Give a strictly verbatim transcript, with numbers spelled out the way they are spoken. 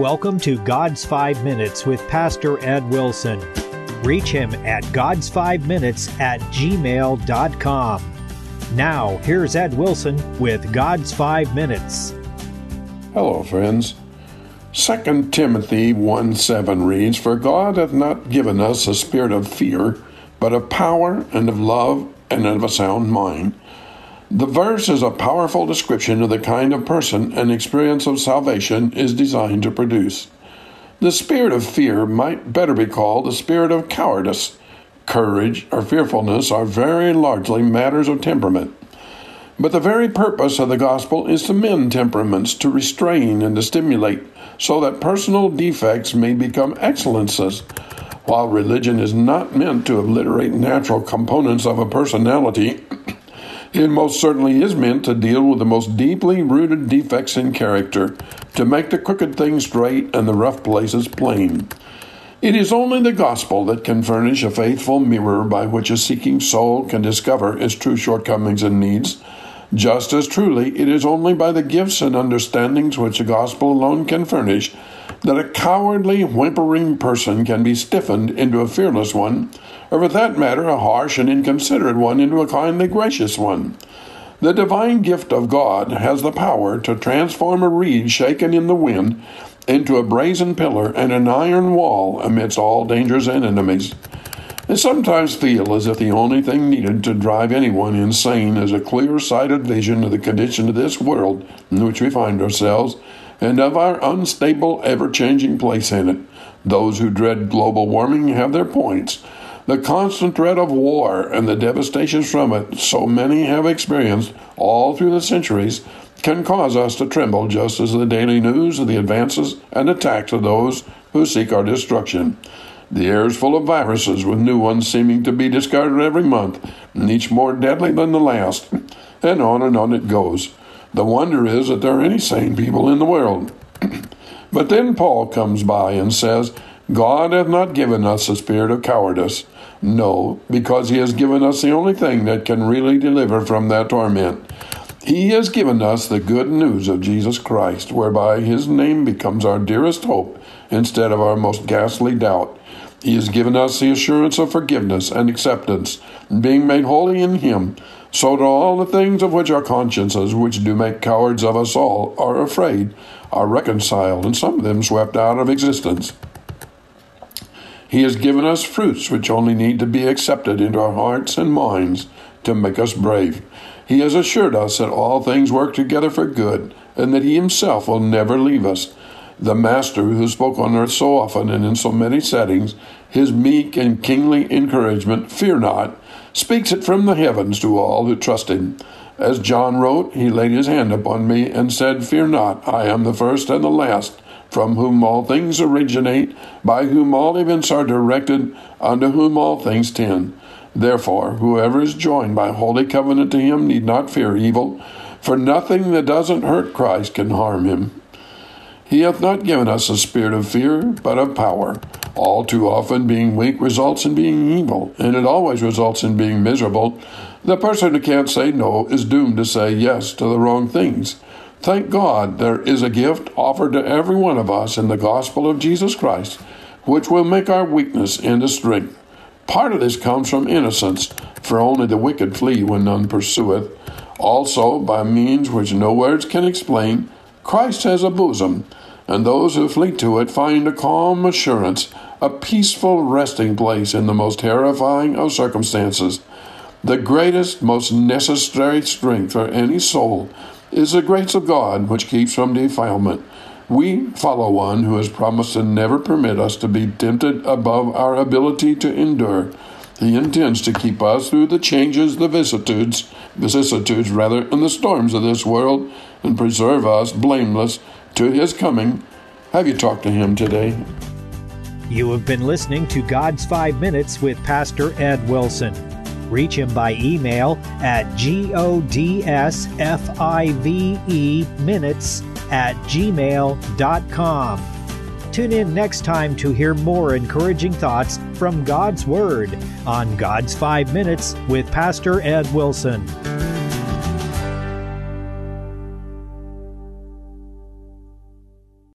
welcome to God's five Minutes with Pastor Ed Wilson. Reach him at gods five minutes at gmail dot com. Now, here's Ed Wilson with God's five Minutes. Hello, friends. Second Timothy one seven reads, "For God hath not given us a spirit of fear, but of power and of love and of a sound mind." The verse is a powerful description of the kind of person an experience of salvation is designed to produce. The spirit of fear might better be called the spirit of cowardice. Courage or fearfulness are very largely matters of temperament. But the very purpose of the gospel is to mend temperaments, to restrain and to stimulate, so that personal defects may become excellences. While religion is not meant to obliterate natural components of a personality, it most certainly is meant to deal with the most deeply rooted defects in character, to make the crooked things straight and the rough places plain. It is only the gospel that can furnish a faithful mirror by which a seeking soul can discover its true shortcomings and needs. Just as truly, it is only by the gifts and understandings which the gospel alone can furnish that a cowardly, whimpering person can be stiffened into a fearless one, or for that matter, a harsh and inconsiderate one into a kindly, gracious one. The divine gift of God has the power to transform a reed shaken in the wind into a brazen pillar and an iron wall amidst all dangers and enemies. I sometimes feel as if the only thing needed to drive anyone insane is a clear-sighted vision of the condition of this world in which we find ourselves, and of our unstable, ever-changing place in it. Those who dread global warming have their points. The constant threat of war and the devastations from it, so many have experienced all through the centuries, can cause us to tremble, just as the daily news of the advances and attacks of those who seek our destruction. The air is full of viruses, with new ones seeming to be discarded every month, and each more deadly than the last, and on and on it goes. The wonder is that there are any sane people in the world. But then Paul comes by and says, "God hath not given us a spirit of cowardice." No, because he has given us the only thing that can really deliver from that torment. He has given us the good news of Jesus Christ, whereby his name becomes our dearest hope instead of our most ghastly doubt. He has given us the assurance of forgiveness and acceptance, being made holy in him. So that all the things of which our consciences, which do make cowards of us all, are afraid, are reconciled, and some of them swept out of existence. He has given us fruits which only need to be accepted into our hearts and minds to make us brave. He has assured us that all things work together for good, and that he himself will never leave us. The Master, who spoke on earth so often and in so many settings, his meek and kingly encouragement, "Fear not," speaks it from the heavens to all who trust him. As John wrote, "He laid his hand upon me and said, Fear not, I am the first and the last, from whom all things originate, by whom all events are directed, unto whom all things tend. Therefore, whoever is joined by holy covenant to him need not fear evil, for nothing that doesn't hurt Christ can harm him." He hath not given us a spirit of fear, but of power. All too often being weak results in being evil, and it always results in being miserable. The person who can't say no is doomed to say yes to the wrong things. Thank God there is a gift offered to every one of us in the gospel of Jesus Christ, which will make our weakness into strength. Part of this comes from innocence, for only the wicked flee when none pursueth. Also, by means which no words can explain, Christ has a bosom, and those who flee to it find a calm assurance, a peaceful resting place in the most terrifying of circumstances. The greatest, most necessary strength for any soul is the grace of God, which keeps from defilement. We follow one who has promised to never permit us to be tempted above our ability to endure. He intends to keep us through the changes, the vicissitudes, vicissitudes rather, and the storms of this world, and preserve us blameless to his coming. Have you talked to him today? You have been listening to God's five Minutes with Pastor Ed Wilson. Reach him by email at gods five minutes at gmail dot com. Tune in next time to hear more encouraging thoughts from God's Word on God's five Minutes with Pastor Ed Wilson.